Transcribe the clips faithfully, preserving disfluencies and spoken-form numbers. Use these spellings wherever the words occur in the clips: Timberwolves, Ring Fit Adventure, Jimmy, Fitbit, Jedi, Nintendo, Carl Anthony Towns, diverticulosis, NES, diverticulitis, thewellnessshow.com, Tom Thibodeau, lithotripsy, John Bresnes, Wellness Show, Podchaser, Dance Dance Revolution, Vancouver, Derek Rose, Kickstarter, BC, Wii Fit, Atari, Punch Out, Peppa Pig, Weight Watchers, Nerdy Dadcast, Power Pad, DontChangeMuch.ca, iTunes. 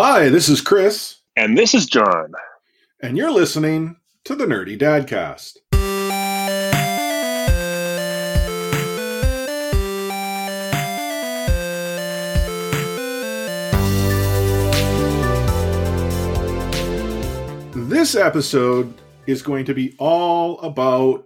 Hi, this is Chris. And this is John. And you're listening to the Nerdy Dadcast. This episode is going to be all about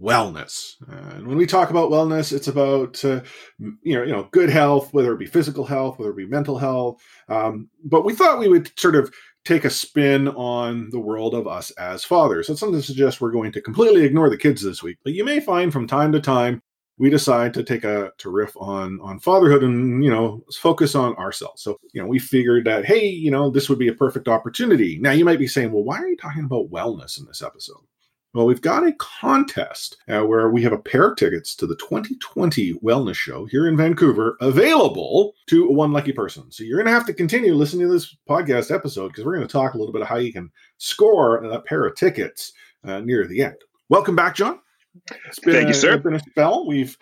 wellness. Uh, and when we talk about wellness, it's about uh, you know you know good health, whether it be physical health, whether it be mental health. Um, but we thought we would sort of take a spin on the world of us as fathers. That's something to suggest we're going to completely ignore the kids this week. But you may find from time to time we decide to take a to riff on on fatherhood and you know focus on ourselves. So you know we figured that hey you know this would be a perfect opportunity. Now you might be saying, well, why are you talking about wellness in this episode? Well, we've got a contest uh, where we have a pair of tickets to the twenty twenty Wellness Show here in Vancouver available to one lucky person. So you're going to have to continue listening to this podcast episode because we're going to talk a little bit of how you can score a pair of tickets uh, near the end. Welcome back, John. It's been Thank a, you, sir. It's been a spell. We've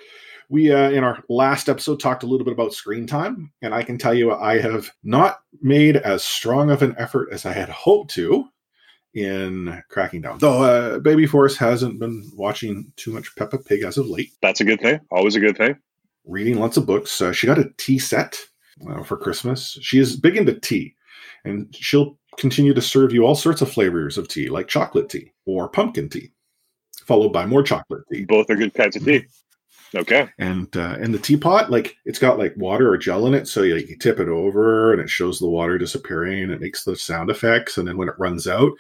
we uh, in our last episode talked a little bit about screen time, and I can tell you I have not made as strong of an effort as I had hoped to in cracking down. Though uh, Baby Force hasn't been watching too much Peppa Pig as of late. That's a good thing. Always a good thing. Reading lots of books. Uh, she got a tea set uh, for Christmas. She is big into tea, and she'll continue to serve you all sorts of flavors of tea, like chocolate tea or pumpkin tea, followed by more chocolate tea. Both are good kinds of tea. Okay. And uh, and the teapot, like it's got like water or gel in it, so you, you tip it over and it shows the water disappearing and it makes the sound effects. And then when it runs out,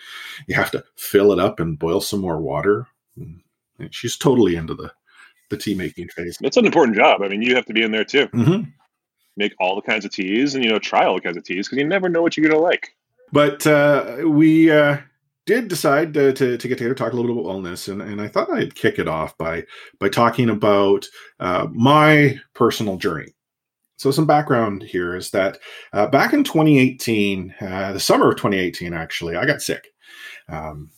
you have to fill it up and boil some more water. And she's totally into the, the tea making phase. It's an important job. I mean, you have to be in there too. Mm-hmm. Make all the kinds of teas and, you know, try all the kinds of teas because you never know what you're going to like. But uh, we uh, did decide to, to, to get together, talk a little bit about wellness, and, and I thought I'd kick it off by by talking about uh, my personal journey. So some background here is that uh, back in twenty eighteen, uh, the summer of twenty eighteen, actually, I got sick. Um,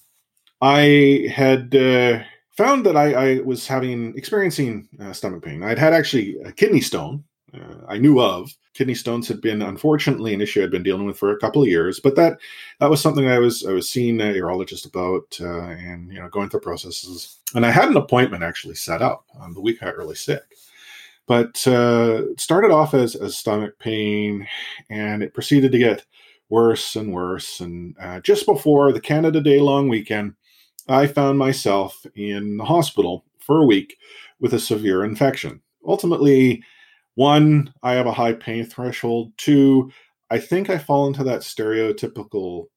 I had uh, found that I, I was having experiencing uh, stomach pain. I'd had actually a kidney stone. Uh, I knew of kidney stones had been, unfortunately, an issue I'd been dealing with for a couple of years, but that that was something I was I was seeing a urologist about, uh, and you know going through processes. And I had an appointment actually set up on the week I got really sick, but uh, it started off as as stomach pain, and it proceeded to get worse and worse. And uh, just before the Canada Day long weekend, I found myself in the hospital for a week with a severe infection. Ultimately, one, I have a high pain threshold. Two, I think I fall into that stereotypical,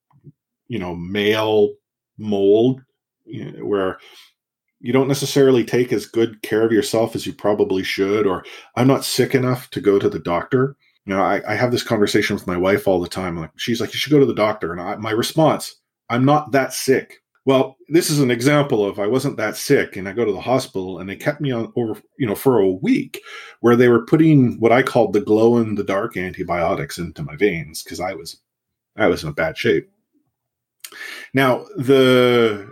you know, male mold, you know, where you don't necessarily take as good care of yourself as you probably should, or I'm not sick enough to go to the doctor. You know, I, I have this conversation with my wife all the time. Like, she's like, you should go to the doctor. And I, my response, I'm not that sick. Well, this is an example of I wasn't that sick, and I go to the hospital, and they kept me on over, you know, for a week, where they were putting what I called the glow in the dark antibiotics into my veins because I was, I was in a bad shape. Now the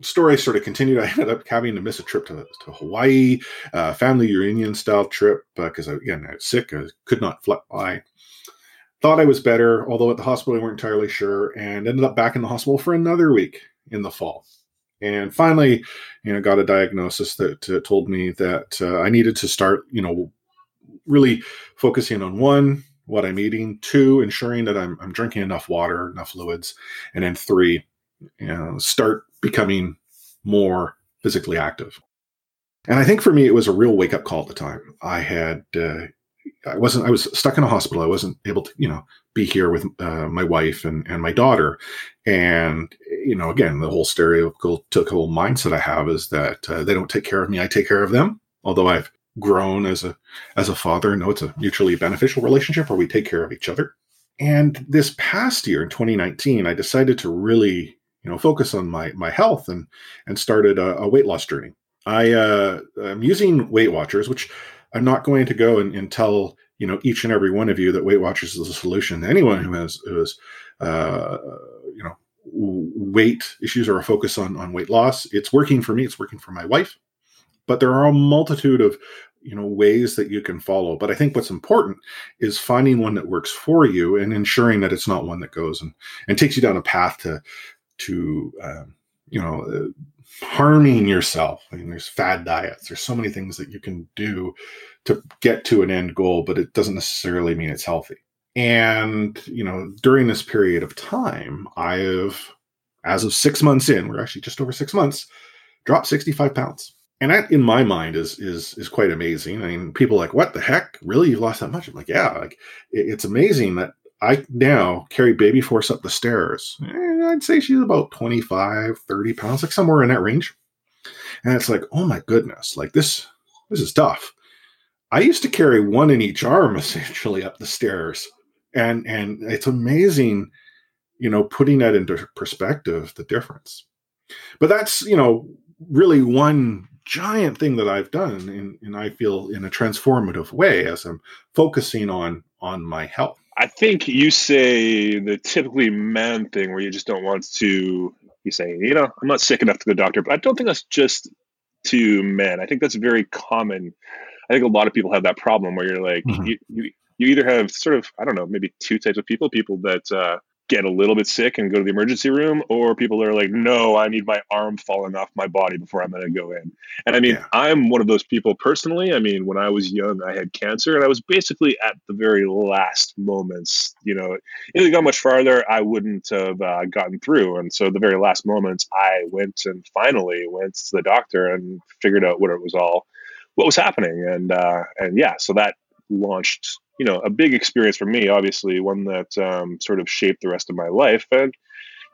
story sort of continued. I ended up having to miss a trip to, to Hawaii, uh, family reunion style trip because uh, again I was sick. I could not fly. Thought I was better, although at the hospital we weren't entirely sure, and ended up back in the hospital for another week in the fall. And finally, you know, got a diagnosis that uh, told me that uh, I needed to start, you know, really focusing on one, what I'm eating, two, ensuring that I'm, I'm drinking enough water, enough fluids, and then three, you know, start becoming more physically active. And I think for me, it was a real wake up call at the time. I had, uh, I wasn't, I was stuck in a hospital. I wasn't able to, you know, be here with uh, my wife and, and my daughter. And, you know, again, the whole stereotypical mindset I have is that uh, they don't take care of me. I take care of them. Although I've grown as a, as a father, no, it's a mutually beneficial relationship where we take care of each other. And this past year in twenty nineteen, I decided to really, you know, focus on my, my health and, and started a, a weight loss journey. I, uh, I'm using Weight Watchers, which I'm not going to go and, and tell, you know, each and every one of you that Weight Watchers is a solution. Anyone who has, who has uh, you know, weight issues or a focus on, on weight loss, it's working for me. It's working for my wife. But there are a multitude of you know, ways that you can follow. But I think what's important is finding one that works for you and ensuring that it's not one that goes and, and takes you down a path to, to uh, you know, uh, harming yourself. I mean, there's fad diets. There's so many things that you can do to get to an end goal, but it doesn't necessarily mean it's healthy. And, you know, during this period of time, I have, as of six months in, we're actually just over six months, dropped sixty-five pounds. And that, in my mind, is is is quite amazing. I mean, people are like, what the heck? Really? You lost that much? I'm like, yeah, like it, it's amazing that I now carry Baby Force up the stairs. And I'd say she's about twenty-five, thirty pounds, like somewhere in that range. And it's like, oh my goodness, like this, this is tough. I used to carry one in each arm, essentially, up the stairs. And and it's amazing, you know, putting that into perspective, the difference. But that's, you know, really one giant thing that I've done, and, and I feel in a transformative way as I'm focusing on on my health. I think you say the typically man thing where you just don't want to, you say, you know, I'm not sick enough to go to the doctor, but I don't think that's just to men. I think that's very common. I think a lot of people have that problem where you're like, mm-hmm. you, you you either have sort of, I don't know, maybe two types of people, people that uh, get a little bit sick and go to the emergency room, or people that are like, no, I need my arm falling off my body before I'm going to go in. And I mean, yeah. I'm one of those people personally. I mean, when I was young, I had cancer and I was basically at the very last moments, you know, if it got much farther, I wouldn't have uh, gotten through. And so the very last moments I went and finally went to the doctor and figured out what it was all, what was happening. And, uh, and yeah, so that launched, you know, a big experience for me, obviously one that um, sort of shaped the rest of my life. And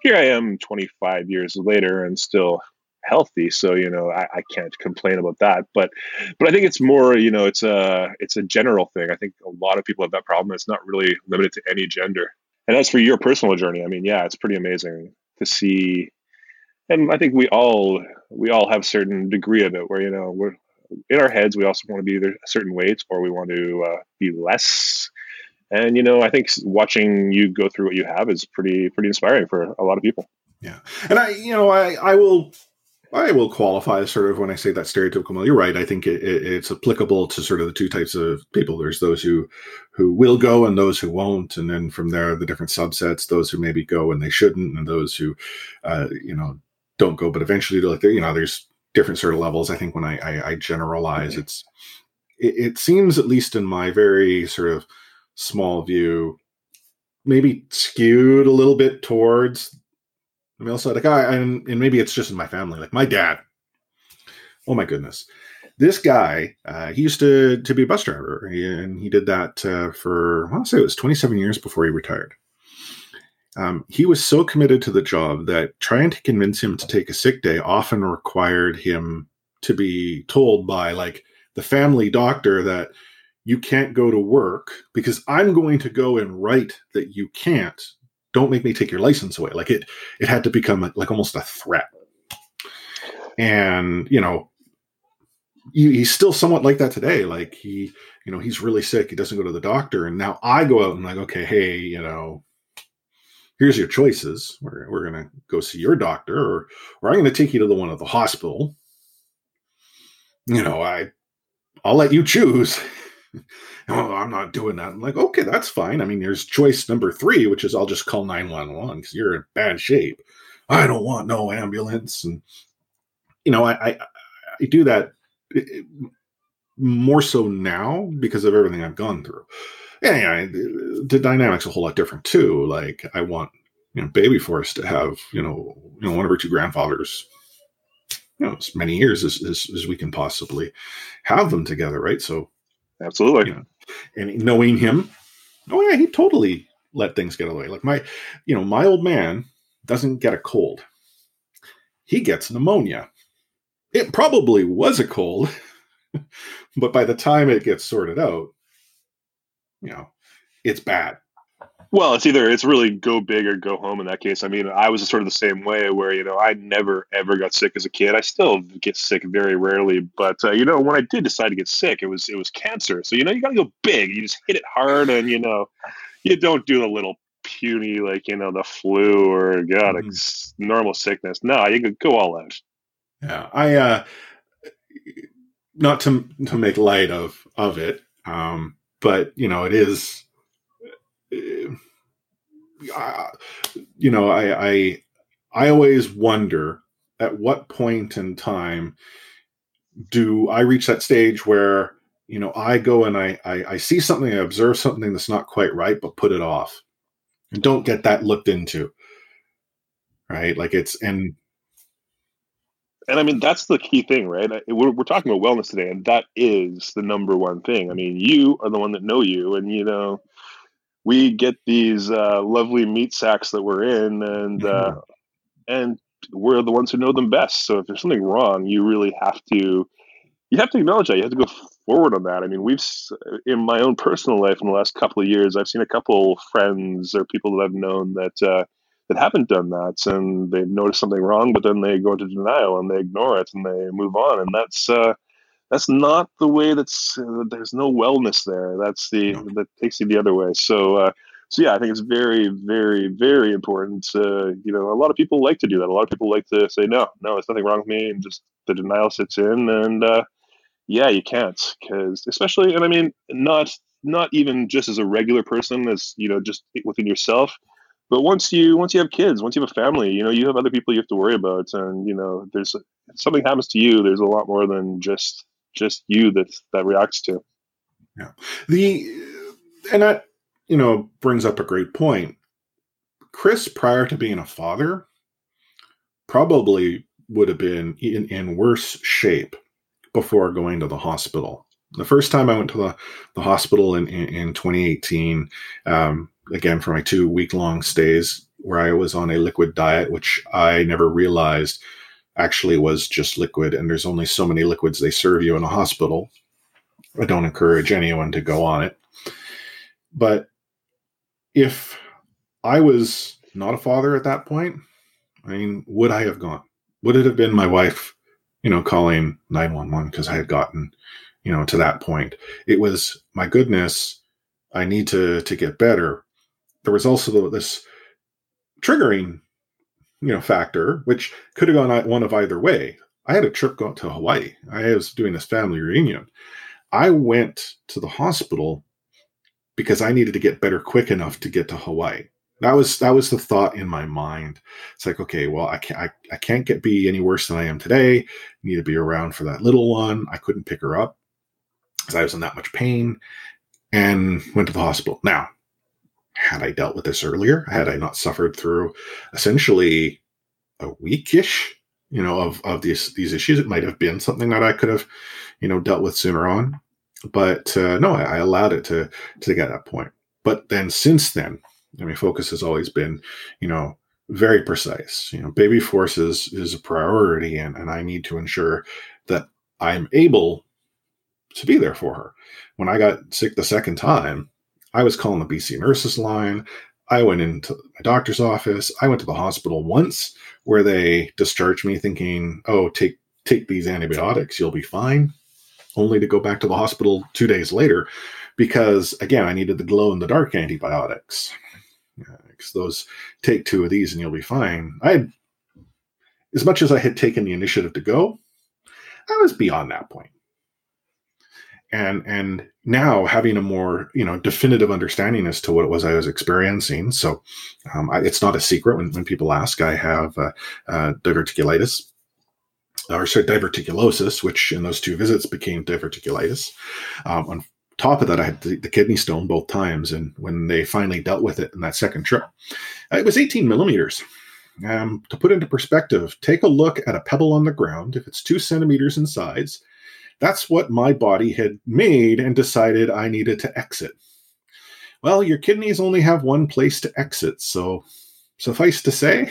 here I am twenty-five years later and still healthy. So, you know, I, I can't complain about that, but, but I think it's more, you know, it's a, it's a general thing. I think a lot of people have that problem. It's not really limited to any gender. And as for your personal journey, I mean, yeah, it's pretty amazing to see. And I think we all, we all have a certain degree of it where, you know, we're, in our heads, we also want to be either a certain weight or we want to uh, be less. And, you know, I think watching you go through what you have is pretty, pretty inspiring for a lot of people. Yeah. And I, you know, I, I will, I will qualify sort of when I say that stereotypical male. You're right. I think it, it, it's applicable to sort of the two types of people. There's those who, who will go and those who won't. And then from there, the different subsets, those who maybe go and they shouldn't. And those who, uh, you know, don't go, but eventually do, like, you know, there's different sort of levels. I think when I, I, I generalize, mm-hmm. it's, it, it seems, at least in my very sort of small view, maybe skewed a little bit towards the male side. Like I, and, and maybe it's just in my family, like my dad, oh my goodness, this guy, uh, he used to, to be a bus driver, and he did that uh, for, I want to say it was twenty-seven years before he retired. Um, he was so committed to the job that trying to convince him to take a sick day often required him to be told by, like, the family doctor that you can't go to work because I'm going to go and write that you can't. Don't make me take your license away. Like it, it had to become like, like almost a threat. And, you know, he, he's still somewhat like that today. Like he, you know, he's really sick. He doesn't go to the doctor. And now I go out and like, okay, hey, you know, here's your choices. We're we're going to go see your doctor, or, or I'm going to take you to the one at the hospital. You know, I, I'll let you choose. No, I'm not doing that. I'm like, okay, that's fine. I mean, there's choice number three, which is I'll just call nine one one because you're in bad shape. I don't want no ambulance. And, you know, I, I, I do that more so now because of everything I've gone through. Yeah, the dynamic's a whole lot different too. Like I want, you know, Baby Force to have, you know, you know, one of her two grandfathers, you know, as many years as, as, as we can possibly have them together, right? So, absolutely. You know, and knowing him, oh yeah, he totally let things get away. Like my, you know, my old man doesn't get a cold; he gets pneumonia. It probably was a cold, but by the time it gets sorted out, you know, it's bad. Well, it's either, it's really go big or go home in that case. I mean, I was sort of the same way where, you know, I never, ever got sick as a kid. I still get sick very rarely. But, uh, you know, when I did decide to get sick, it was, it was cancer. So, you know, you got to go big. You just hit it hard and, you know, you don't do the little puny, like, you know, the flu or, God, mm-hmm. ex- normal sickness. No, you can go all out. Yeah, I, uh, not to to make light of of it, um, but you know, it is. Uh, you know, I, I I always wonder at what point in time do I reach that stage where, you know, I go and I, I I see something, I observe something that's not quite right, but put it off and don't get that looked into, right? Like it's and. And I mean, that's the key thing, right? We're, we're talking about wellness today, and that is the number one thing. I mean, you are the one that know you, and you know, we get these uh, lovely meat sacks that we're in, and uh, and we're the ones who know them best. So if there's something wrong, you really have to you have to acknowledge that. You have to go forward on that. I mean, we've in my own personal life in the last couple of years, I've seen a couple friends or people that I've known that. Uh, that haven't done that, and they've noticed something wrong, but then they go into denial and they ignore it and they move on. And that's, uh, that's not the way that's, uh, there's no wellness there. That's the, that takes you the other way. So, uh, so yeah, I think it's very, very, very important. Uh, you know, a lot of people like to do that. A lot of people like to say, no, no, there's nothing wrong with me. And just the denial sits in and, uh, yeah, you can't, because especially, and I mean, not, not even just as a regular person, as, you know, just within yourself. But once you once you have kids, once you have a family, you know, you have other people you have to worry about, and you know, there's if something happens to you, there's a lot more than just just you that that reacts to. Yeah, the and that you know brings up a great point. Chris, prior to being a father, probably would have been in, in worse shape before going to the hospital. The first time I went to the, the hospital in in, in twenty eighteen. Um, Again, for my two week-long stays where I was on a liquid diet, which I never realized actually was just liquid. And there's only so many liquids they serve you in a hospital. I don't encourage anyone to go on it. But if I was not a father at that point, I mean, would I have gone? Would it have been my wife, you know, calling nine one one because I had gotten, you know, to that point? It was, my goodness, I need to to get better. There was also this triggering, you know, factor, which could have gone one of either way. I had a trip going to Hawaii. I was doing this family reunion. I went to the hospital because I needed to get better quick enough to get to Hawaii. That was that was the thought in my mind. It's like, okay, well, I can't I, I can't get be any worse than I am today. I need to be around for that little one. I couldn't pick her up because I was in that much pain, and went to the hospital. Now, had I dealt with this earlier, had I not suffered through essentially a week-ish, you know, of, of these, these issues, it might have been something that I could have, you know, dealt with sooner on. But uh, no, I, I allowed it to, to get to that point. But then since then, I mean, focus has always been, you know, very precise. You know, baby force is, is a priority, and, and I need to ensure that I'm able to be there for her. When I got sick the second time, I was calling the B C nurses line. I went into my doctor's office. I went to the hospital once where they discharged me thinking, oh, take take these antibiotics, you'll be fine, only to go back to the hospital two days later because, again, I needed the glow-in-the-dark antibiotics. Yeah, those, take two of these and you'll be fine. I had, as much as I had taken the initiative to go, I was beyond that point. And and now having a more, you know, definitive understanding as to what it was I was experiencing. So um, I, it's not a secret when, when people ask, I have uh, uh, diverticulitis, or sorry, diverticulosis, which in those two visits became diverticulitis. Um, on top of that, I had the, the kidney stone both times. And when they finally dealt with it in that second trip, it was eighteen millimeters. Um, to put into perspective, take a look at a pebble on the ground. If it's two centimeters in size, that's what my body had made and decided I needed to exit. Well, your kidneys only have one place to exit, so suffice to say,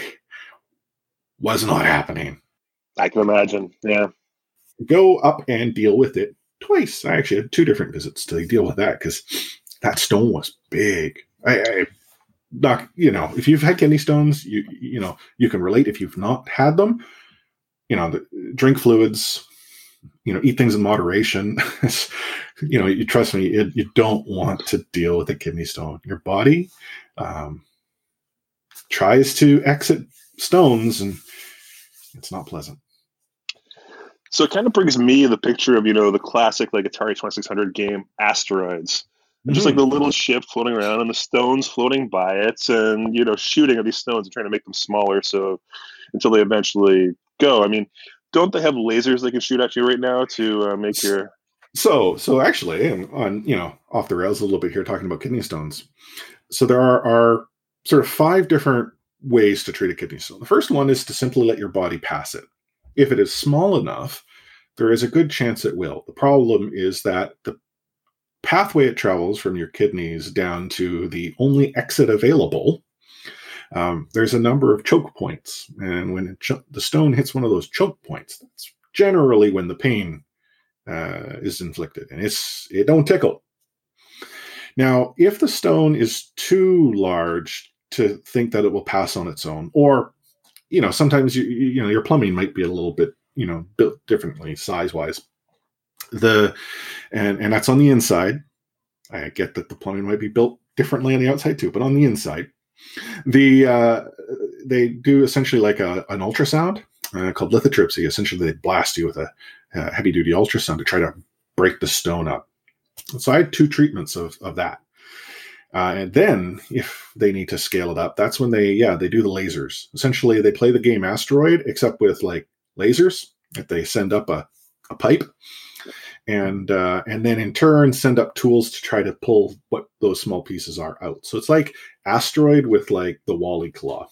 was not happening. I can imagine, yeah. Go up and deal with it twice. I actually had two different visits to deal with that because that stone was big. I, I, doc, you know, if you've had kidney stones, you you know you can relate. If you've not had them, you know, the, drink fluids. You know, eat things in moderation. You know, you trust me, it, you don't want to deal with a kidney stone. Your body um, tries to exit stones, and it's not pleasant. So it kind of brings me the picture of, you know, the classic like Atari twenty-six hundred game Asteroids. And just like the little ship floating around and the stones floating by it and, you know, shooting at these stones and trying to make them smaller. So until they eventually go, I mean, don't they have lasers they can shoot at you right now to uh, make your. So, so actually I'm on, you know, off the rails a little bit here talking about kidney stones. So there are, are sort of five different ways to treat a kidney stone. The first one is to simply let your body pass it. If it is small enough, there is a good chance it will. The problem is that the pathway it travels from your kidneys down to the only exit available, um, there's a number of choke points. And when it ch- the stone hits one of those choke points, that's generally when the pain uh, is inflicted. And it's it don't tickle. Now, if the stone is too large to think that it will pass on its own, or, you know, sometimes, you you know, your plumbing might be a little bit, you know, built differently size-wise. The and and that's on the inside. I get that the plumbing might be built differently on the outside too, but on the inside, the uh, they do essentially like a, an ultrasound uh, called lithotripsy. Essentially, they blast you with a, a heavy-duty ultrasound to try to break the stone up. So I had two treatments of of that, uh, and then if they need to scale it up, that's when they yeah they do the lasers. Essentially, they play the game Asteroid except with like lasers that they send up a, a pipe. And uh, and then in turn send up tools to try to pull what those small pieces are out. So it's like Asteroid with like the Wally claw.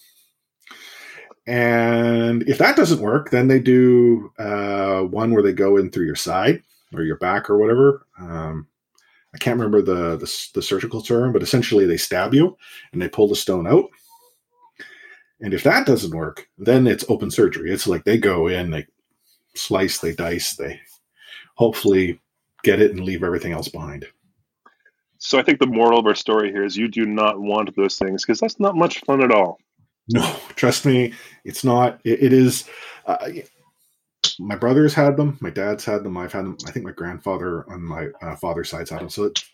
And if that doesn't work, then they do uh, one where they go in through your side or your back or whatever. Um, I can't remember the, the the surgical term, but essentially they stab you and they pull the stone out. And if that doesn't work, then it's open surgery. It's like they go in, they slice, they dice, they hopefully get it and leave everything else behind. So I think the moral of our story here is you do not want those things because that's not much fun at all. No, trust me, it's not. It, it is. Uh, my brother's had them. My dad's had them. I've had them. I think my grandfather on my uh, father's side's had them. So it's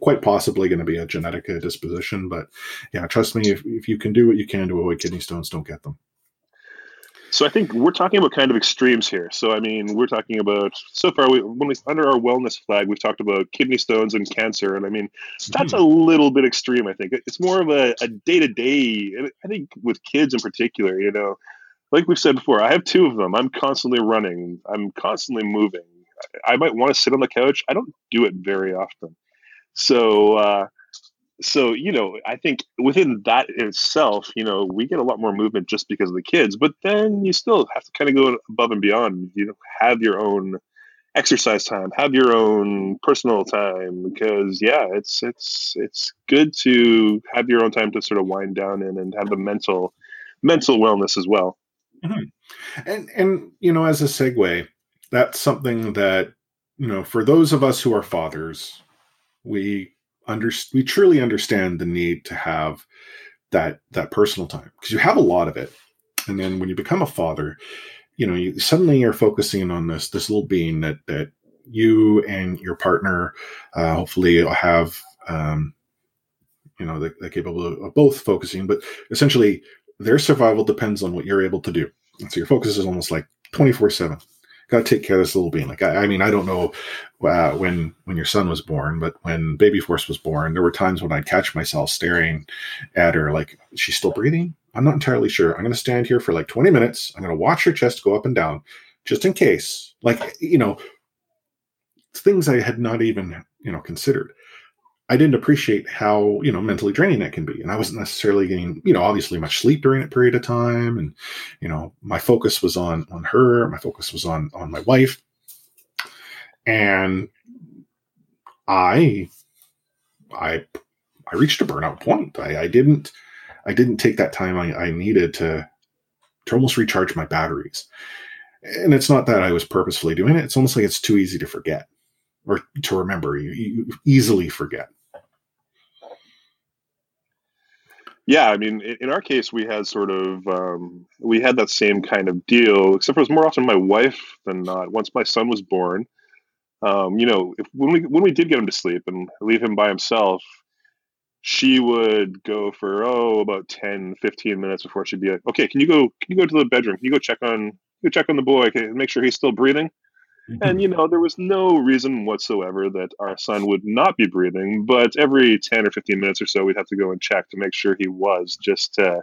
quite possibly going to be a genetic disposition. But yeah, trust me, if, if you can do what you can to avoid kidney stones, don't get them. So I think we're talking about kind of extremes here. So, I mean, we're talking about, so far, we, when we under our wellness flag, we've talked about kidney stones and cancer. And I mean, that's mm-hmm. a little bit extreme, I think. It's more of a, a day-to-day, and I think with kids in particular, you know, like we've said before, I have two of them. I'm constantly running. I'm constantly moving. I, I might want to sit on the couch. I don't do it very often. So, uh, so, you know, I think within that itself, you know, we get a lot more movement just because of the kids, but then you still have to kind of go above and beyond, you know, have your own exercise time, have your own personal time, because yeah, it's, it's, it's good to have your own time to sort of wind down in and have the mental, mental wellness as well. Mm-hmm. And, and, you know, as a segue, that's something that, you know, for those of us who are fathers, we, Under, we truly understand the need to have that that personal time because you have a lot of it, and then when you become a father, you know, you suddenly you're focusing on this this little being that that you and your partner uh, hopefully have um, you know they're capable of both focusing, but essentially their survival depends on what you're able to do, and so your focus is almost like twenty-four seven. Got to take care of this little being. Like, I, I mean, I don't know uh, when when your son was born, but when Baby Force was born, there were times when I'd catch myself staring at her like, she's still breathing? I'm not entirely sure. I'm going to stand here for like twenty minutes. I'm going to watch her chest go up and down just in case. Like, you know, things I had not even, you know, considered. I didn't appreciate how, you know, mentally draining that can be. And I wasn't necessarily getting, you know, obviously much sleep during that period of time. And, you know, my focus was on, on her. My focus was on, on my wife. And I, I, I reached a burnout point. I, I didn't, I didn't take that time I, I needed to, to almost recharge my batteries. And it's not that I was purposefully doing it. It's almost like it's too easy to forget. Or to remember, you, you easily forget. Yeah, I mean, in our case, we had sort of, um, we had that same kind of deal, except for it was more often my wife than not. Once my son was born, um, you know, if, when we when we did get him to sleep and leave him by himself, she would go for, oh, about ten, fifteen minutes before she'd be like, okay, can you go, can you go to the bedroom? Can you go check on, go check on the boy, can make sure he's still breathing? Mm-hmm. And, you know, there was no reason whatsoever that our son would not be breathing, but every ten or fifteen minutes or so, we'd have to go and check to make sure he was, just, uh,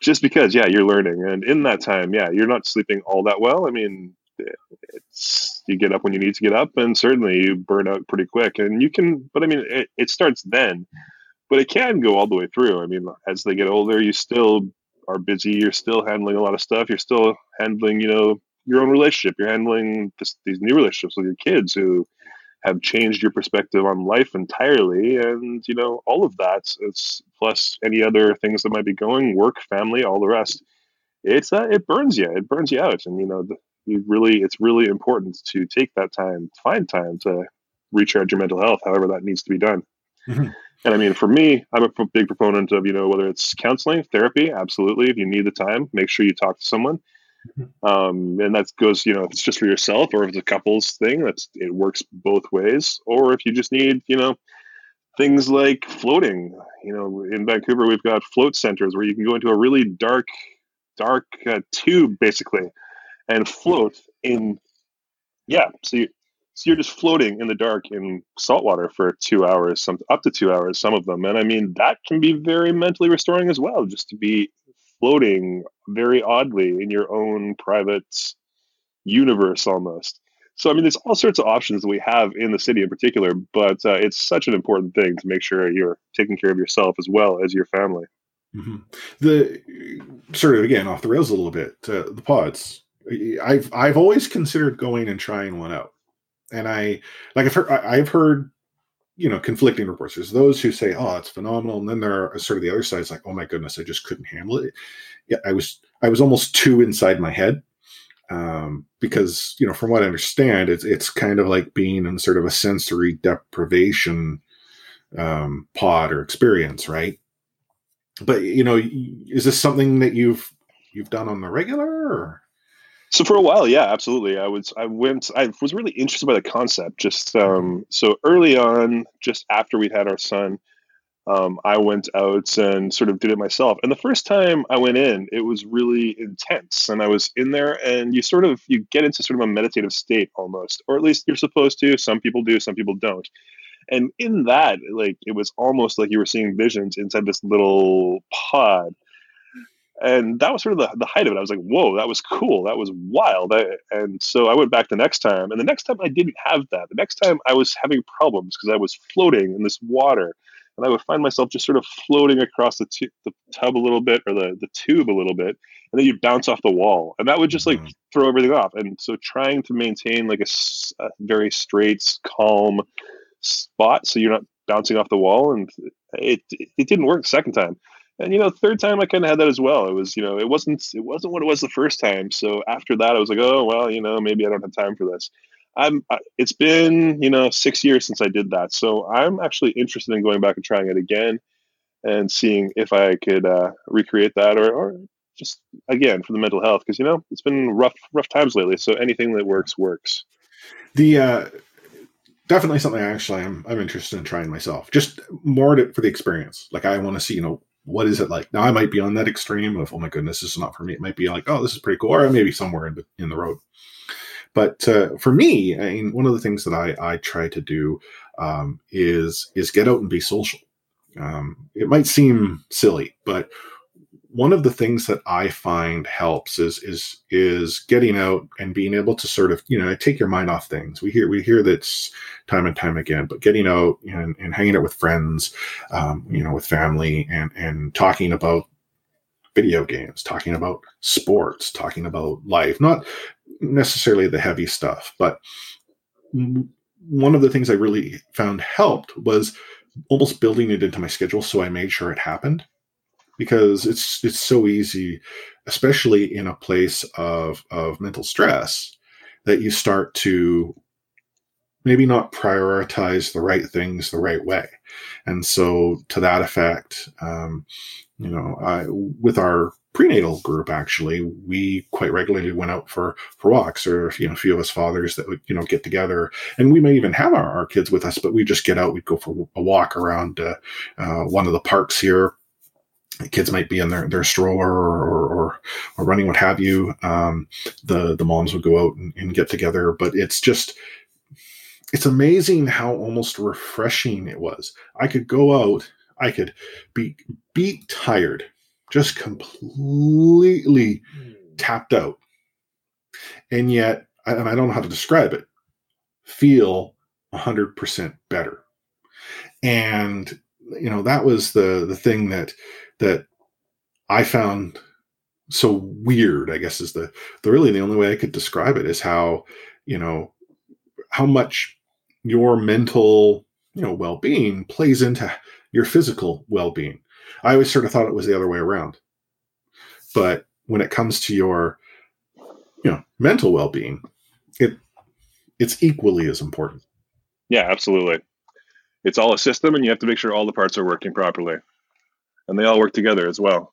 just because, yeah, you're learning. And in that time, yeah, you're not sleeping all that well. I mean, it's, you get up when you need to get up, and certainly you burn out pretty quick, and you can, but I mean, it, it starts then, but it can go all the way through. I mean, as they get older, you still are busy. You're still handling a lot of stuff. You're still handling, you know, your own relationship. You're handling this, these new relationships with your kids who have changed your perspective on life entirely. And, you know, all of that, it's plus any other things that might be going, work, family, all the rest. It's, uh, it burns you, it burns you out. And, you know, the, You really, it's really important to take that time, find time to recharge your mental health, however that needs to be done. Mm-hmm. And I mean, for me, I'm a p- big proponent of, you know, whether it's counseling, therapy, absolutely. If you need the time, make sure you talk to someone. Mm-hmm. Um, and that goes, you know, if it's just for yourself or if it's a couples thing, that's, it works both ways. Or if you just need, you know, things like floating, you know, in Vancouver, we've got float centers where you can go into a really dark, dark uh, tube, basically. And float in, yeah. So, you, so you're just floating in the dark in salt water for two hours, some up to two hours, some of them. And I mean, that can be very mentally restoring as well, just to be floating very oddly in your own private universe almost. So, I mean, there's all sorts of options that we have in the city in particular, but uh, it's such an important thing to make sure you're taking care of yourself as well as your family. Mm-hmm. The sort of, again, off the rails a little bit, uh, the pods. I've I've always considered going and trying one out, and I like I've heard I've heard you know conflicting reports. There's those who say, oh, it's phenomenal, and then there are sort of the other side's like, oh my goodness, I just couldn't handle it. Yeah, I was I was almost too inside my head, um, because you know from what I understand, it's it's kind of like being in sort of a sensory deprivation um, pod or experience, right? But you know, is this something that you've you've done on the regular? Or? So for a while, yeah, absolutely. I was, I went, I was really interested by the concept. Just um, so early on, just after we'd had our son, um, I went out and sort of did it myself. And the first time I went in, it was really intense. And I was in there, and you sort of, you get into sort of a meditative state almost, or at least you're supposed to. Some people do, some people don't. And in that, like, it was almost like you were seeing visions inside this little pod. And that was sort of the, the height of it. I was like, whoa, that was cool. That was wild. I, and so I went back the next time. And the next time I didn't have that. The next time I was having problems because I was floating in this water. And I would find myself just sort of floating across the, tu- the tub a little bit, or the, the tube a little bit. And then you'd bounce off the wall. And that would just like throw everything off. And so trying to maintain like a, a very straight, calm spot so you're not bouncing off the wall. And it it didn't work the second time. And, you know, third time I kind of had that as well. It was, you know, it wasn't, it wasn't what it was the first time. So after that, I was like, oh, well, you know, maybe I don't have time for this. I'm, I, it's been, you know, six years since I did that. So I'm actually interested in going back and trying it again and seeing if I could uh, recreate that or, or just, again, for the mental health. Because, you know, it's been rough, rough times lately. So anything that works, works. The, uh, definitely something I actually am, I'm interested in trying myself. Just more to, for the experience. Like I want to see, you know, what is it like? Now, I might be on that extreme of, oh my goodness, this is not for me. It might be like, oh, this is pretty cool, or maybe somewhere in the, in the road. But uh, for me, I mean, one of the things that I, I try to do um, is is get out and be social. Um, it might seem silly, but one of the things that I find helps is is is getting out and being able to sort of, you know, take your mind off things. We hear we hear this time and time again, but getting out and, and hanging out with friends, um, you know, with family, and and talking about video games, talking about sports, talking about life, not necessarily the heavy stuff, but one of the things I really found helped was almost building it into my schedule, so I made sure it happened. Because it's it's so easy, especially in a place of, of mental stress, that you start to maybe not prioritize the right things the right way. And so to that effect, um, you know, I, with our prenatal group, actually, we quite regularly went out for, for walks, or, you know, a few of us fathers that would, you know, get together, and we may even have our, our kids with us, but we just get out, we'd go for a walk around uh, uh, one of the parks here. The kids might be in their, their stroller or, or, or running, what have you. Um, the, the moms would go out and, and get together, but it's just, it's amazing how almost refreshing it was. I could go out, I could be beat tired, just completely tapped out. And yet, and I don't know how to describe it, feel one hundred percent better. And, you know, that was the, the thing that, that I found so weird, I guess, is the, the really the only way I could describe it, is how, you know, how much your mental, you know, well-being plays into your physical well-being. I always sort of thought it was the other way around, but when it comes to your, you know, mental well-being, it it's equally as important. Yeah, absolutely. It's all a system, and you have to make sure all the parts are working properly, and they all work together as well.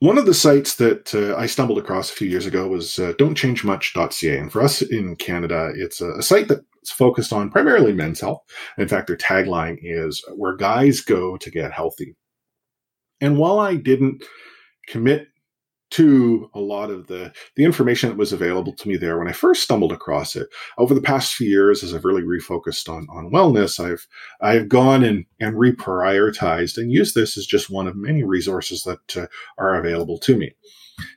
One of the sites that uh, I stumbled across a few years ago was uh, Don't Change Much dot C A. And for us in Canada, it's a, a site that's focused on primarily men's health. In fact, their tagline is "Where guys go to get healthy." And while I didn't commit to a lot of the, the information that was available to me there when I first stumbled across it, over the past few years, as I've really refocused on, on wellness, I've I've gone and, and reprioritized and used this as just one of many resources that uh, are available to me.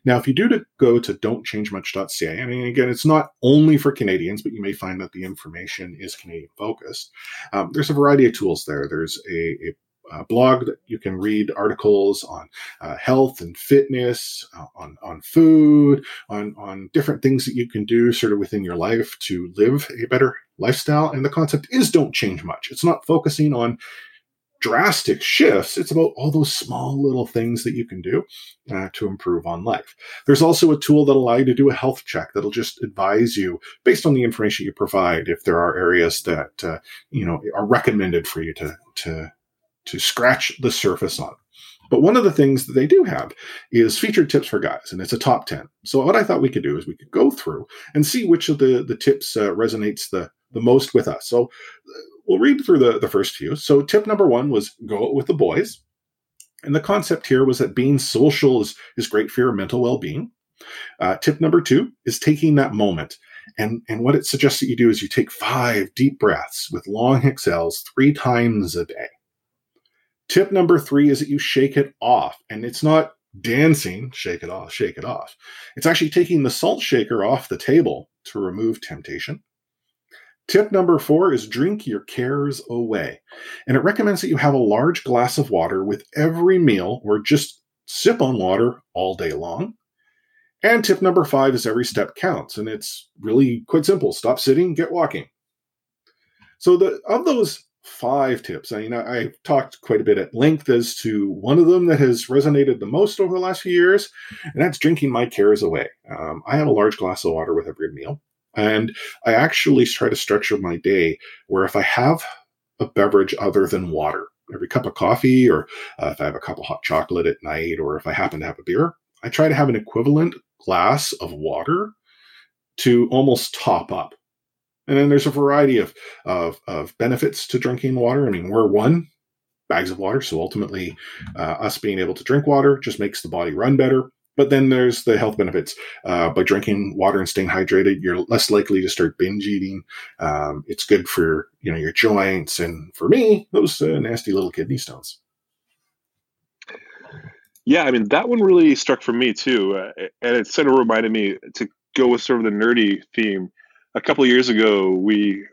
Now, if you do to go to Don't Change Much dot C A, I mean, again, it's not only for Canadians, but you may find that the information is Canadian-focused. Um, there's a variety of tools there. There's a, a Uh, blog that you can read articles on uh, health and fitness, uh, on on food, on on different things that you can do sort of within your life to live a better lifestyle. And the concept is don't change much. It's not focusing on drastic shifts. It's about all those small little things that you can do uh, to improve on life. There's also a tool that'll allow you to do a health check that'll just advise you based on the information you provide if there are areas that uh, you know are recommended for you to to. to scratch the surface on. But one of the things that they do have is featured tips for guys, and it's a top ten. So what I thought we could do is we could go through and see which of the, the tips uh, resonates the, the most with us. So we'll read through the, the first few. So tip number one was go out with the boys. And the concept here was that being social is, is great for your mental well-being. Uh, tip number two is taking that moment. And, and what it suggests that you do is you take five deep breaths with long exhales three times a day. Tip number three is that you shake it off. And it's not dancing, shake it off, shake it off. It's actually taking the salt shaker off the table to remove temptation. Tip number four is drink your cares away. And it recommends that you have a large glass of water with every meal, or just sip on water all day long. And tip number five is every step counts. And it's really quite simple. Stop sitting, get walking. So the of those five tips. I mean, I, I talked quite a bit at length as to one of them that has resonated the most over the last few years, and that's drinking my cares away. Um, I have a large glass of water with every meal, and I actually try to structure my day where if I have a beverage other than water, every cup of coffee, or uh, if I have a cup of hot chocolate at night, or if I happen to have a beer, I try to have an equivalent glass of water to almost top up. And then there's a variety of, of of benefits to drinking water. I mean, we're one, bags of water. So ultimately, uh, us being able to drink water just makes the body run better. But then there's the health benefits. Uh, by drinking water and staying hydrated, you're less likely to start binge eating. Um, it's good for, you know, your joints. And for me, those uh, nasty little kidney stones. Yeah, I mean, that one really struck for me too. Uh, and it sort of reminded me to go with sort of the nerdy theme. A couple of years ago, we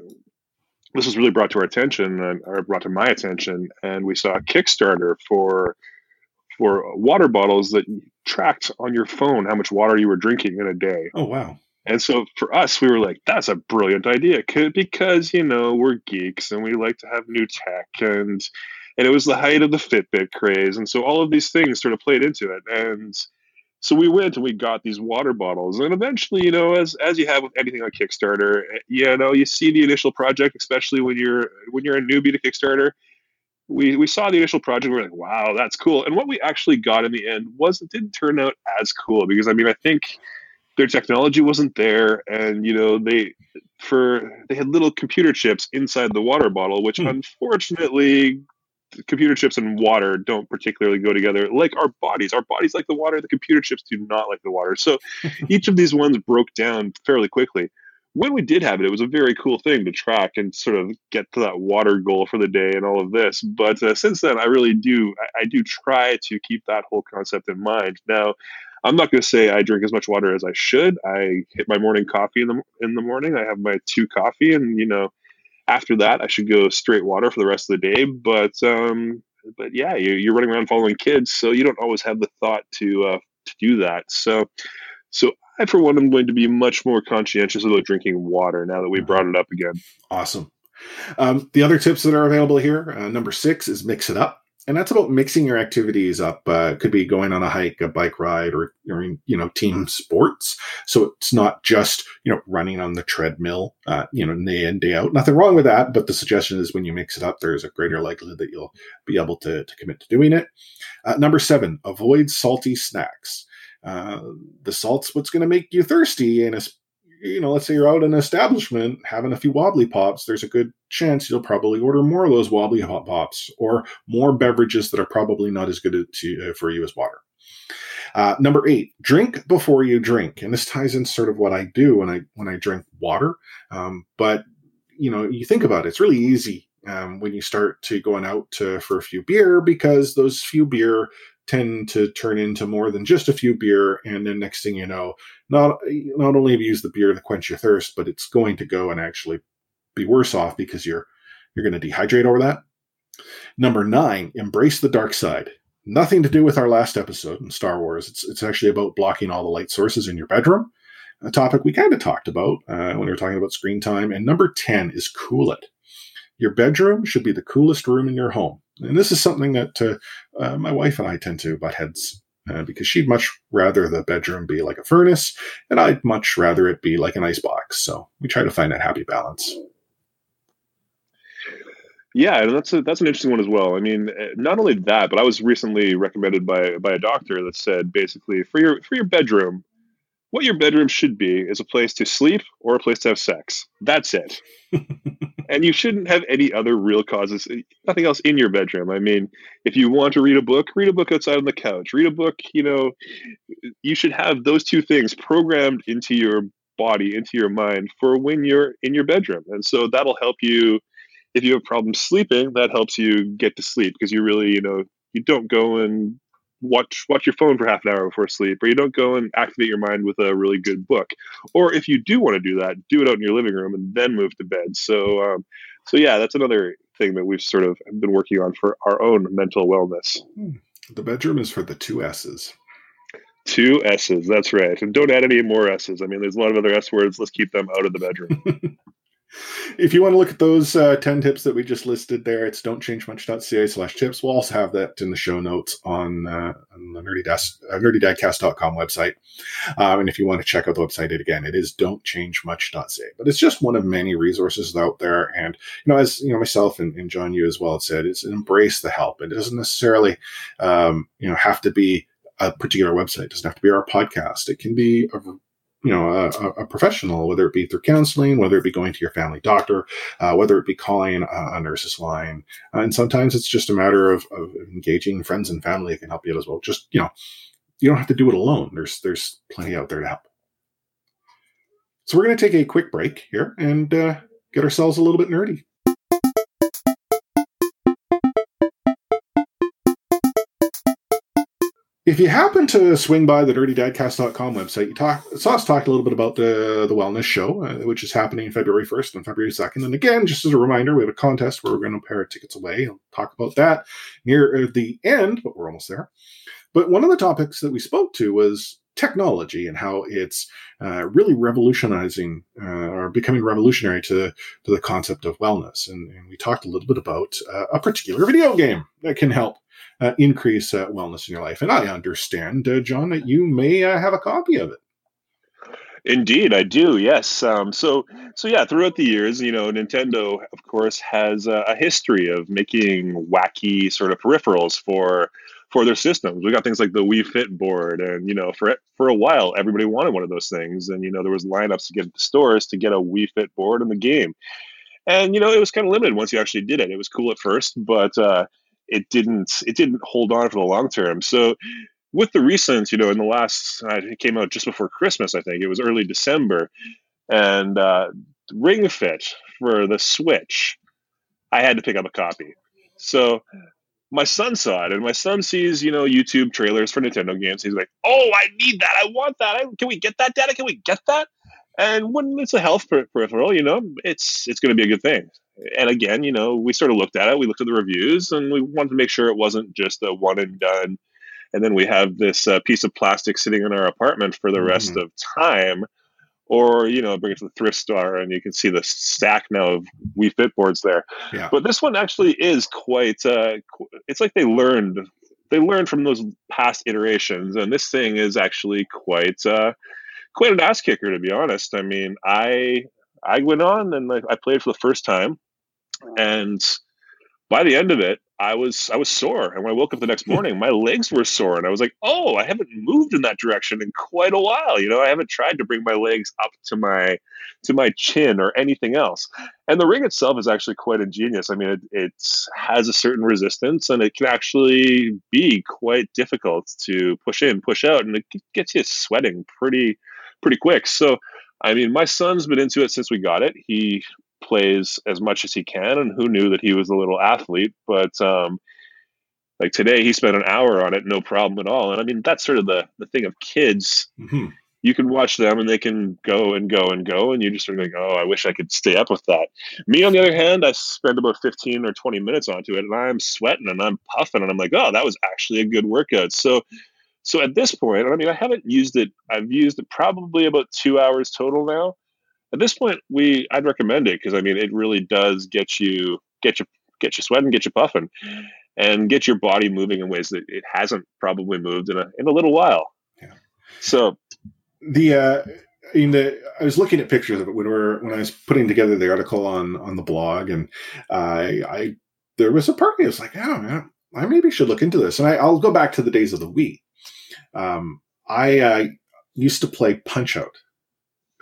this was really brought to our attention, and, or brought to my attention, and we saw a Kickstarter for for water bottles that tracked on your phone how much water you were drinking in a day. Oh, wow. And so for us, we were like, that's a brilliant idea, because, you know, we're geeks, and we like to have new tech, and and it was the height of the Fitbit craze, and so all of these things sort of played into it, and So we went and we got these water bottles, and eventually, you know, as as you have with anything on Kickstarter, you know, you see the initial project, especially when you're when you're a newbie to Kickstarter. We we saw the initial project, we were like, wow, that's cool. And what we actually got in the end was it didn't turn out as cool because I mean I think their technology wasn't there, and you know they for they had little computer chips inside the water bottle, which hmm. unfortunately. Computer chips and water don't particularly go together. Like our bodies, our bodies like the water. The computer chips do not like the water. So each of these ones broke down fairly quickly. When we did have it, it was a very cool thing to track and sort of get to that water goal for the day and all of this. But uh, since then, I really do, I, I do try to keep that whole concept in mind. Now, I'm not going to say I drink as much water as I should. I hit my morning coffee in the in the morning. I have my two coffee, and you know, after that, I should go straight water for the rest of the day. But um, but yeah, you, you're running around following kids, so you don't always have the thought to uh, to do that. So so I, for one, am going to be much more conscientious about drinking water now that we brought it up again. Awesome. Um, the other tips that are available here, uh, number six is mix it up. And that's about mixing your activities up. Uh, it could be going on a hike, a bike ride, or, or, you know, team sports. So it's not just, you know, running on the treadmill, uh, you know, day in, day out. Nothing wrong with that. But the suggestion is when you mix it up, there's a greater likelihood that you'll be able to, to commit to doing it. Uh, number seven, avoid salty snacks. Uh, the salt's what's going to make you thirsty. And, you know, let's say you're out in an establishment having a few wobbly pops, there's a good chance you'll probably order more of those wobbly hot pops or more beverages that are probably not as good to, uh, for you as water. Uh, number eight, drink before you drink. And this ties in sort of what I do when I, when I drink water. Um, but you know, you think about it, it's really easy um, when you start to going out to, for a few beer, because those few beer tend to turn into more than just a few beer. And then next thing you know, not, not only have you used the beer to quench your thirst, but it's going to go and actually be worse off because you're you're going to dehydrate over that. Number nine, embrace the dark side. Nothing to do with our last episode in Star Wars. It's it's actually about blocking all the light sources in your bedroom, a topic we kind of talked about uh, when we were talking about screen time. And number ten is cool it. Your bedroom should be the coolest room in your home. And this is something that uh, uh, my wife and I tend to butt heads uh, because she'd much rather the bedroom be like a furnace, and I'd much rather it be like an icebox. So we try to find that happy balance. Yeah, and that's a, that's an interesting one as well. I mean, not only that, but I was recently recommended by by a doctor that said basically for your for your bedroom, what your bedroom should be is a place to sleep or a place to have sex. That's it. And you shouldn't have any other real causes, nothing else in your bedroom. I mean, if you want to read a book, read a book outside on the couch. Read a book, you know, you should have those two things programmed into your body, into your mind for when you're in your bedroom. And so that'll help you. If you have problems sleeping, that helps you get to sleep because you really, you know, you don't go and watch watch your phone for half an hour before sleep, or you don't go and activate your mind with a really good book. Or if you do want to do that, do it out in your living room and then move to bed. So, um, so yeah, that's another thing that we've sort of been working on for our own mental wellness. The bedroom is for the two S's. Two S's, that's right. And don't add any more S's. I mean, there's a lot of other S words. Let's keep them out of the bedroom. If you want to look at those uh, ten tips that we just listed there, it's DontChangeMuch.ca slash tips. We'll also have that in the show notes on, uh, on the Nerdy uh, Nerdy Dadcast dot com website. Um, and if you want to check out the website, it again, it is DontChangeMuch.ca. But it's just one of many resources out there. And, you know, as you know, myself and, and John, you as well have said, it's embrace the help. It doesn't necessarily, um, you know, have to be a particular website. It doesn't have to be our podcast. It can be a you know, a, a professional, whether it be through counseling, whether it be going to your family doctor, uh, whether it be calling a, a nurse's line. Uh, and sometimes it's just a matter of, of engaging friends and family that can help you as well. Just, you know, you don't have to do it alone. There's, there's plenty out there to help. So we're going to take a quick break here and uh, get ourselves a little bit nerdy. If you happen to swing by the Nerdy Dadcast dot com website, you talk, saw us talk a little bit about the, the Wellness Show, uh, which is happening February first and February second. And again, just as a reminder, we have a contest where we're going to pair tickets away. I'll talk about that near the end, but we're almost there. But one of the topics that we spoke to was technology and how it's uh, really revolutionizing uh, or becoming revolutionary to, to the concept of wellness. And, and we talked a little bit about uh, a particular video game that can help uh, increase uh, wellness in your life. And I understand, uh, John, that you may uh, have a copy of it. Indeed, I do. Yes. Um, so, so yeah, throughout the years, you know, Nintendo, of course, has a, a history of making wacky sort of peripherals for for their systems. We got things like the Wii Fit board, and you know, for for a while, everybody wanted one of those things, and you know, there was lineups to get at the stores to get a Wii Fit board and the game, and you know, it was kind of limited once you actually did it. It was cool at first, but uh, it didn't it didn't hold on for the long term. So. With the recent, you know, in the last, uh, it came out just before Christmas, I think. It was early December. And uh, Ring Fit for the Switch, I had to pick up a copy. So my son saw it, and my son sees, you know, YouTube trailers for Nintendo games. He's like, oh, I need that. I want that. I, can we get that, Dad? Can we get that? And when it's a health per- peripheral, you know, it's it's going to be a good thing. And again, you know, we sort of looked at it. We looked at the reviews, and we wanted to make sure it wasn't just a one-and-done. And then we have this uh, piece of plastic sitting in our apartment for the rest mm-hmm. of time, or, you know, bring it to the thrift store and you can see the stack now of Wii Fit boards there. Yeah. But this one actually is quite, uh, it's like they learned, they learned from those past iterations. And this thing is actually quite, uh, quite an ass kicker, to be honest. I mean, I, I went on and I, I played for the first time, and by the end of it, I was I was sore, and when I woke up the next morning, my legs were sore, and I was like, "Oh, I haven't moved in that direction in quite a while." You know, I haven't tried to bring my legs up to my to my chin or anything else. And the ring itself is actually quite ingenious. I mean, it it's, has a certain resistance, and it can actually be quite difficult to push in, push out, and it gets you sweating pretty pretty quick. So, I mean, my son's been into it since we got it. He plays as much as he can, and who knew that he was a little athlete, but um like today he spent an hour on it, no problem at all. And I mean, that's sort of the the thing of kids. Mm-hmm. You can watch them and they can go and go and go, and you're just sort of like, oh, I wish I could stay up with that. Me, on the other hand, I spend about fifteen or twenty minutes onto it, and I'm sweating and I'm puffing, and I'm like, oh, that was actually a good workout. So so at this point, I mean, I haven't used it, I've used it probably about two hours total now. At this point, we I'd recommend it, because I mean, it really does get you get you get you sweating, get you puffing, and get your body moving in ways that it hasn't probably moved in a in a little while. Yeah. So the uh, in the I was looking at pictures of it when we were when I was putting together the article on on the blog, and uh, I, I there was a part of me that was like, oh man, I maybe should look into this. And I, I'll go back to the days of the Wii. Um, I uh, used to play Punch Out.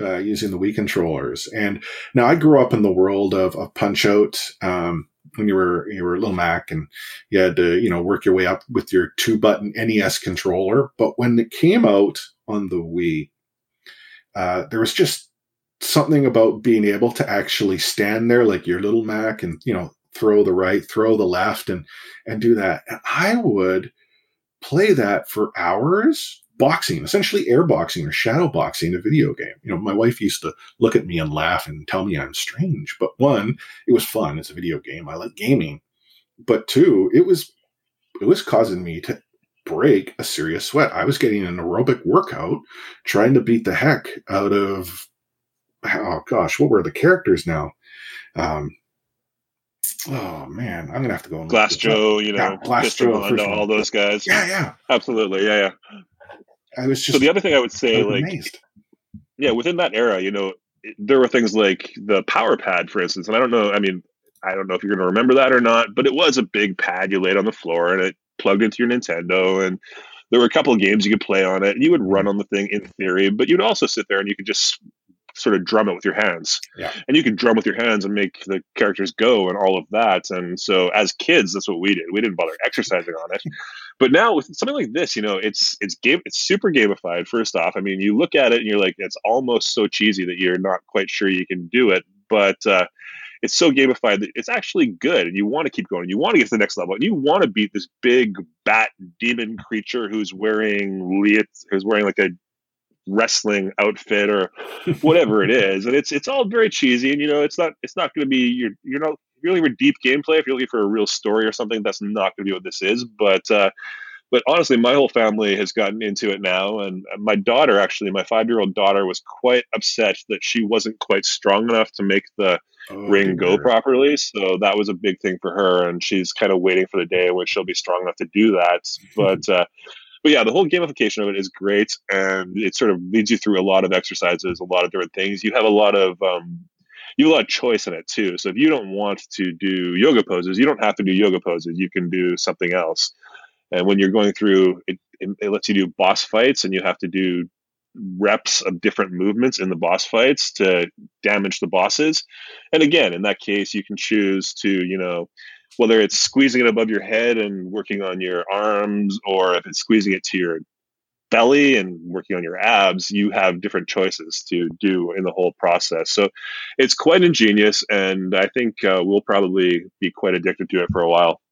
Uh, using the Wii controllers. And now I grew up in the world of, of Punch Out. Um, when you were, you were a little Mac, and you had to, you know, work your way up with your two button N E S controller. But when it came out on the Wii, uh, there was just something about being able to actually stand there like your little Mac and, you know, throw the right, throw the left, and, and do that. And I would play that for hours. Boxing, essentially air boxing or shadow boxing, a video game. You know, my wife used to look at me and laugh and tell me I'm strange. But one, it was fun. It's a video game. I like gaming. But two, it was it was causing me to break a serious sweat. I was getting an aerobic workout trying to beat the heck out of, oh gosh, what were the characters now? Um, Oh man, I'm gonna have to go. Glass Joe, you know, Glass Joe, all those guys. Yeah, yeah, absolutely, yeah, yeah. I was just so the other thing I would say, like, amazed. Yeah, within that era, you know, there were things like the Power Pad, for instance. And I don't know, I mean, I don't know if you're going to remember that or not, but it was a big pad you laid on the floor, and it plugged into your Nintendo. And there were a couple of games you could play on it, and you would run on the thing in theory, but you'd also sit there and you could just sort of drum it with your hands. Yeah. And you could drum with your hands and make the characters go and all of that. And so as kids, that's what we did. We didn't bother exercising on it. But now with something like this, you know, it's it's game it's super gamified, first off. I mean, you look at it and you're like, it's almost so cheesy that you're not quite sure you can do it, but uh, it's so gamified that it's actually good, and you want to keep going. You want to get to the next level, and you want to beat this big bat demon creature who's wearing who's wearing like a wrestling outfit or whatever it is. And it's it's all very cheesy, and you know, it's not it's not going to be your you're not. If you're looking for deep gameplay, if you're looking for a real story or something, that's not going to be what this is. But uh, But honestly, my whole family has gotten into it now. And my daughter, actually, my five-year-old daughter was quite upset that she wasn't quite strong enough to make the oh, ring go dear. properly. So that was a big thing for her. And she's kind of waiting for the day when she'll be strong enough to do that. But uh, but yeah, the whole gamification of it is great. And it sort of leads you through a lot of exercises, a lot of different things. You have a lot of... Um, You have a lot of choice in it too. So if you don't want to do yoga poses, you don't have to do yoga poses. You can do something else. And when you're going through, it, it, it lets you do boss fights, and you have to do reps of different movements in the boss fights to damage the bosses. And again, in that case, you can choose to, you know, whether it's squeezing it above your head and working on your arms, or if it's squeezing it to your belly and working on your abs, you have different choices to do in the whole process. So it's quite ingenious, and I think uh, we'll probably be quite addicted to it for a while.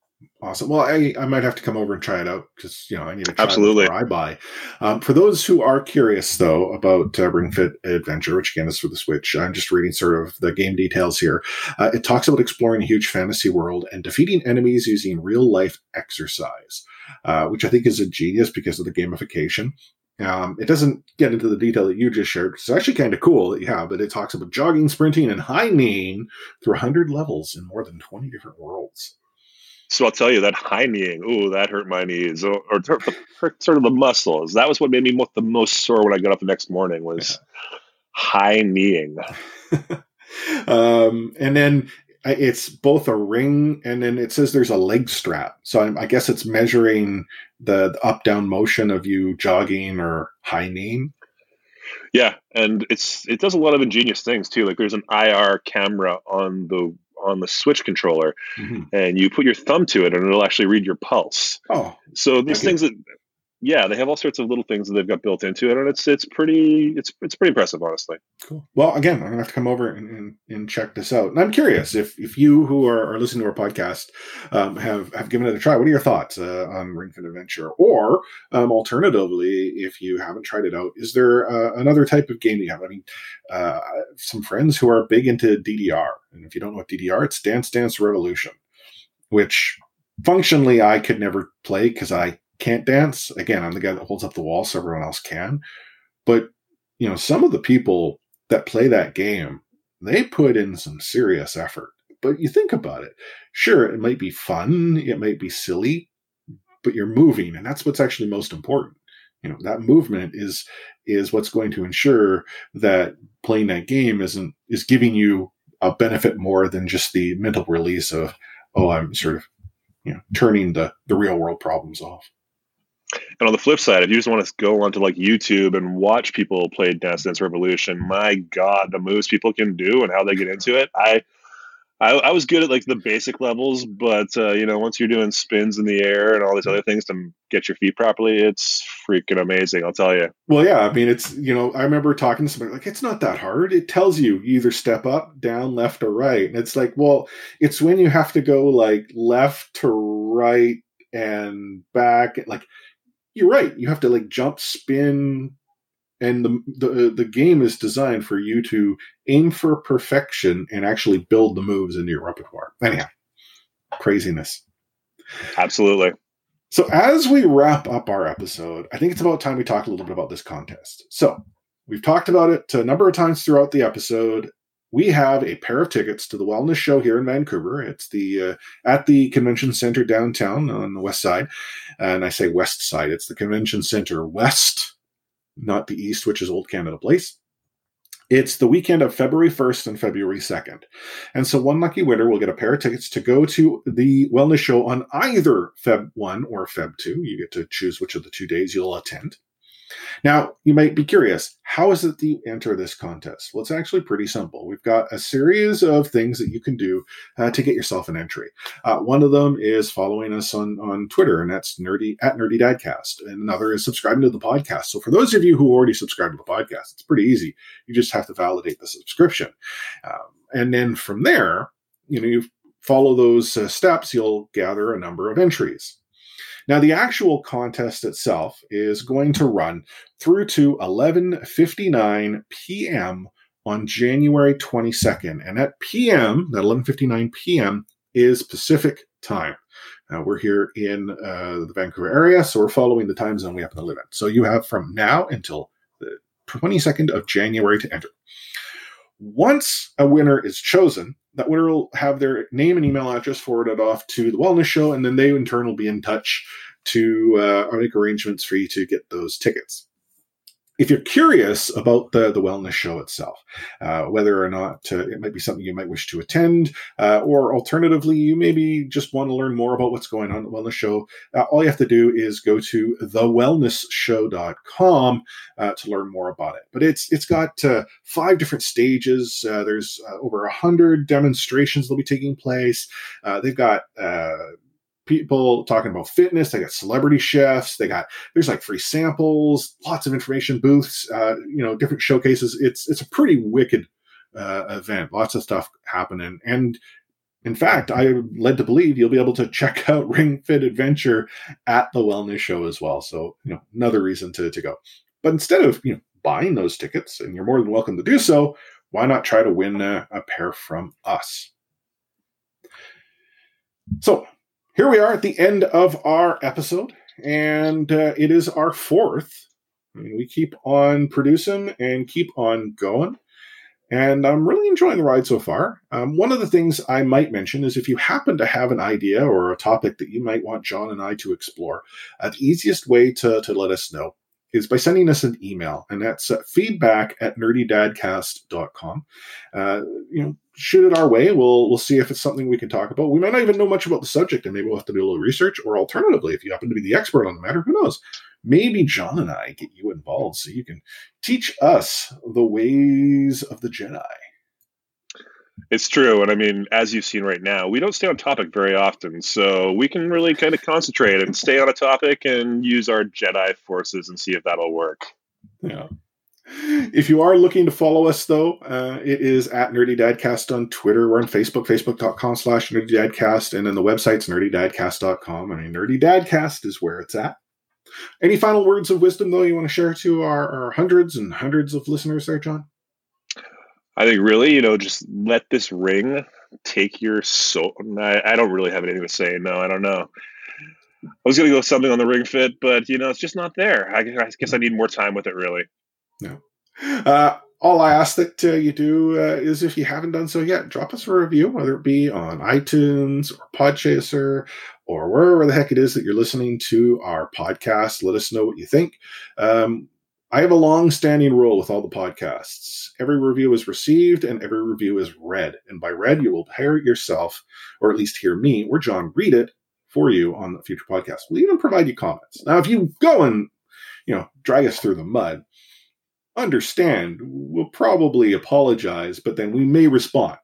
Awesome. Well, I, I might have to come over and try it out, because, you know, I need to try Absolutely. It before I buy. Um, for those who are curious, though, about uh, Ring Fit Adventure, which again is for the Switch, I'm just reading sort of the game details here. Uh, it talks about exploring a huge fantasy world and defeating enemies using real-life exercise, uh, which I think is ingenious because of the gamification. Um, it doesn't get into the detail that you just shared. It's actually kind of cool, yeah, but it talks about jogging, sprinting, and high-kneeing through one hundred levels in more than twenty different worlds. So I'll tell you, that high kneeing, ooh, that hurt my knees, or, or hurt sort of the muscles. That was what made me the most sore when I got up the next morning, was yeah. high kneeing. um, and then it's both a ring, and then it says there's a leg strap. So I'm, I guess it's measuring the, the up-down motion of you jogging or high kneeing. Yeah, and it's it does a lot of ingenious things too. Like there's an I R camera on the on the Switch controller, mm-hmm. and you put your thumb to it and it'll actually read your pulse. Oh, so these okay. things that, yeah, they have all sorts of little things that they've got built into it. And it's, it's pretty, it's, it's pretty impressive, honestly. Cool. Well, again, I'm going to have to come over and, and, and check this out. And I'm curious if, if you who are, are listening to our podcast um, have, have given it a try, what are your thoughts uh, on Ring Fit Adventure? Or um, alternatively, if you haven't tried it out, is there uh, another type of game you have? I mean, uh, some friends who are big into D D R. And if you don't know what D D R, it's Dance Dance Revolution, which functionally I could never play because I can't dance. Again, I'm the guy that holds up the wall so everyone else can. But, you know, some of the people that play that game, they put in some serious effort. But you think about it. Sure, it might be fun. It might be silly. But you're moving. And that's what's actually most important. You know, that movement is is what's going to ensure that playing that game isn't is giving you a benefit more than just the mental release of, oh, I'm sort of, you know, turning the, the real world problems off. And on the flip side, if you just want to go onto like YouTube and watch people play Dance Dance Revolution, my God, the moves people can do and how they get into it. I, I, I was good at like the basic levels, but uh, you know, once you're doing spins in the air and all these other things to get your feet properly, it's freaking amazing. I'll tell you. Well, yeah, I mean, it's, you know, I remember talking to somebody like, it's not that hard. It tells you either step up, down, left, or right. And it's like, well, it's when you have to go like left to right and back, like, you're right. You have to like jump, spin, and the, the the game is designed for you to aim for perfection and actually build the moves into your repertoire. Anyhow, craziness. Absolutely. So as we wrap up our episode, I think it's about time we talk a little bit about this contest. So we've talked about it a number of times throughout the episode. We have a pair of tickets to the Wellness Show here in Vancouver. It's the uh, at the Convention Center downtown on the west side. And I say west side. It's the Convention Center west, not the east, which is Old Canada Place. It's the weekend of February first and February second. And so one lucky winner will get a pair of tickets to go to the Wellness Show on either February first or February second. You get to choose which of the two days you'll attend. Now, you might be curious, how is it that you enter this contest? Well, it's actually pretty simple. We've got a series of things that you can do uh, to get yourself an entry. Uh, one of them is following us on, on Twitter, and that's nerdy at Nerdy Dadcast. And another is subscribing to the podcast. So for those of you who already subscribe to the podcast, it's pretty easy. You just have to validate the subscription. Um, and then from there, you know, you follow those uh, steps, you'll gather a number of entries. Now, the actual contest itself is going to run through to eleven fifty-nine p.m. on January twenty-second. And at p m, that eleven fifty-nine p.m. is Pacific time. Uh, we're here in uh, the Vancouver area, so we're following the time zone we happen to live in. So you have from now until the twenty-second of January to enter. Once a winner is chosen, that winner will have their name and email address forwarded off to the Wellness Show, and then they in turn will be in touch to uh, make arrangements for you to get those tickets. If you're curious about the, the Wellness Show itself, uh, whether or not uh, it might be something you might wish to attend, uh, or alternatively, you maybe just want to learn more about what's going on at the Wellness Show, uh, all you have to do is go to the wellness show dot com uh, to learn more about it. But it's it's got uh, five different stages. Uh, there's uh, over one hundred demonstrations that will be taking place. Uh, they've got... Uh, people talking about fitness. They got celebrity chefs. They got, there's like free samples, lots of information booths, uh, you know, different showcases. It's, it's a pretty wicked uh, event. Lots of stuff happening. And in fact, I'm led to believe you'll be able to check out Ring Fit Adventure at the Wellness Show as well. So, you know, another reason to, to go. But instead of, you know, buying those tickets, and you're more than welcome to do so, why not try to win a, a pair from us? So, here we are at the end of our episode, and uh, it is our fourth. I mean, we keep on producing and keep on going, and I'm really enjoying the ride so far. Um, one of the things I might mention is if you happen to have an idea or a topic that you might want John and I to explore, uh, the easiest way to, to let us know is by sending us an email, and that's uh, feedback at nerdy dadcast dot com. Uh, you know, shoot it our way. We'll we'll see if it's something we can talk about. We might not even know much about the subject, and maybe we'll have to do a little research. Or alternatively, if you happen to be the expert on the matter, who knows? Maybe John and I get you involved so you can teach us the ways of the Jedi. It's true. And I mean, as you've seen right now, we don't stay on topic very often. So we can really kind of concentrate and stay on a topic and use our Jedi forces and see if that'll work. Yeah. If you are looking to follow us, though, uh, it is at Nerdy Dadcast on Twitter. We're on Facebook, facebook dot com slash nerdy dadcast. And then the website's nerdy dadcast dot com. I mean, Nerdy Dadcast is where it's at. Any final words of wisdom, though, you want to share to our, our hundreds and hundreds of listeners there, John? I think really, you know, just let this ring take your soul. I, I don't really have anything to say. No, I don't know. I was going to go with something on the Ring Fit, but, you know, it's just not there. I, I guess I need more time with it, really. No. Uh, all I ask that uh, you do uh, is, if you haven't done so yet, drop us a review, whether it be on iTunes or Podchaser or wherever the heck it is that you're listening to our podcast. Let us know what you think. Um, I have a long-standing rule with all the podcasts. Every review is received and every review is read. And by read, you will hear yourself, or at least hear me or John read it for you on the future podcast. We'll even provide you comments. Now, if you go and, you know, drag us through the mud, understand, we'll probably apologize, but then we may respond.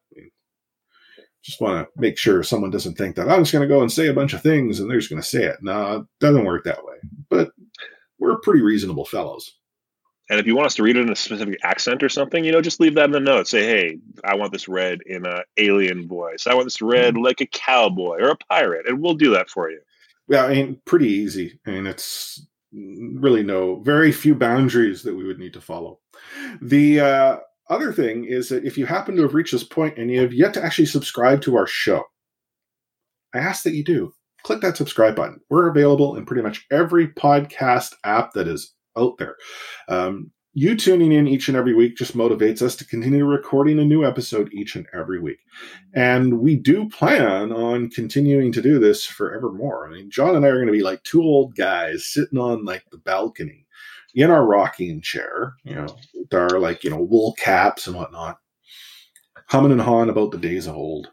Just want to make sure someone doesn't think that I'm just going to go and say a bunch of things and they're just going to say it. No, it doesn't work that way. But we're pretty reasonable fellows. And if you want us to read it in a specific accent or something, you know, just leave that in the notes. Say, hey, I want this read in an alien voice. I want this read like a cowboy or a pirate. And we'll do that for you. Yeah, I mean, pretty easy. I mean, it's really no, very few boundaries that we would need to follow. The uh, other thing is that if you happen to have reached this point and you have yet to actually subscribe to our show, I ask that you do. Click that subscribe button. We're available in pretty much every podcast app that is out there. Um, you tuning in each and every week just motivates us to continue recording a new episode each and every week. And we do plan on continuing to do this forevermore. I mean, John and I are going to be like two old guys sitting on like the balcony in our rocking chair, you know, with our like, you know, wool caps and whatnot, humming and hawing about the days of old.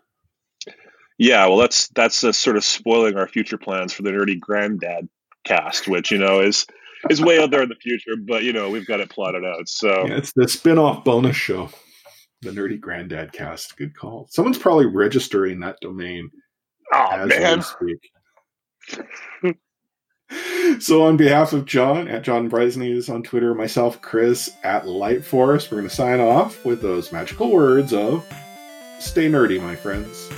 Yeah, well, that's, that's uh, sort of spoiling our future plans for the Nerdy Granddad Cast, which, you know, is... It's way out there in the future, but, you know, we've got it plotted out. So yeah, it's the spin-off bonus show, the Nerdy Granddad Cast. Good call. Someone's probably registering that domain oh, as man. we speak. So on behalf of John, at John Bresnes on Twitter, myself, Chris, at Lightforce, we're going to sign off with those magical words of stay nerdy, my friends.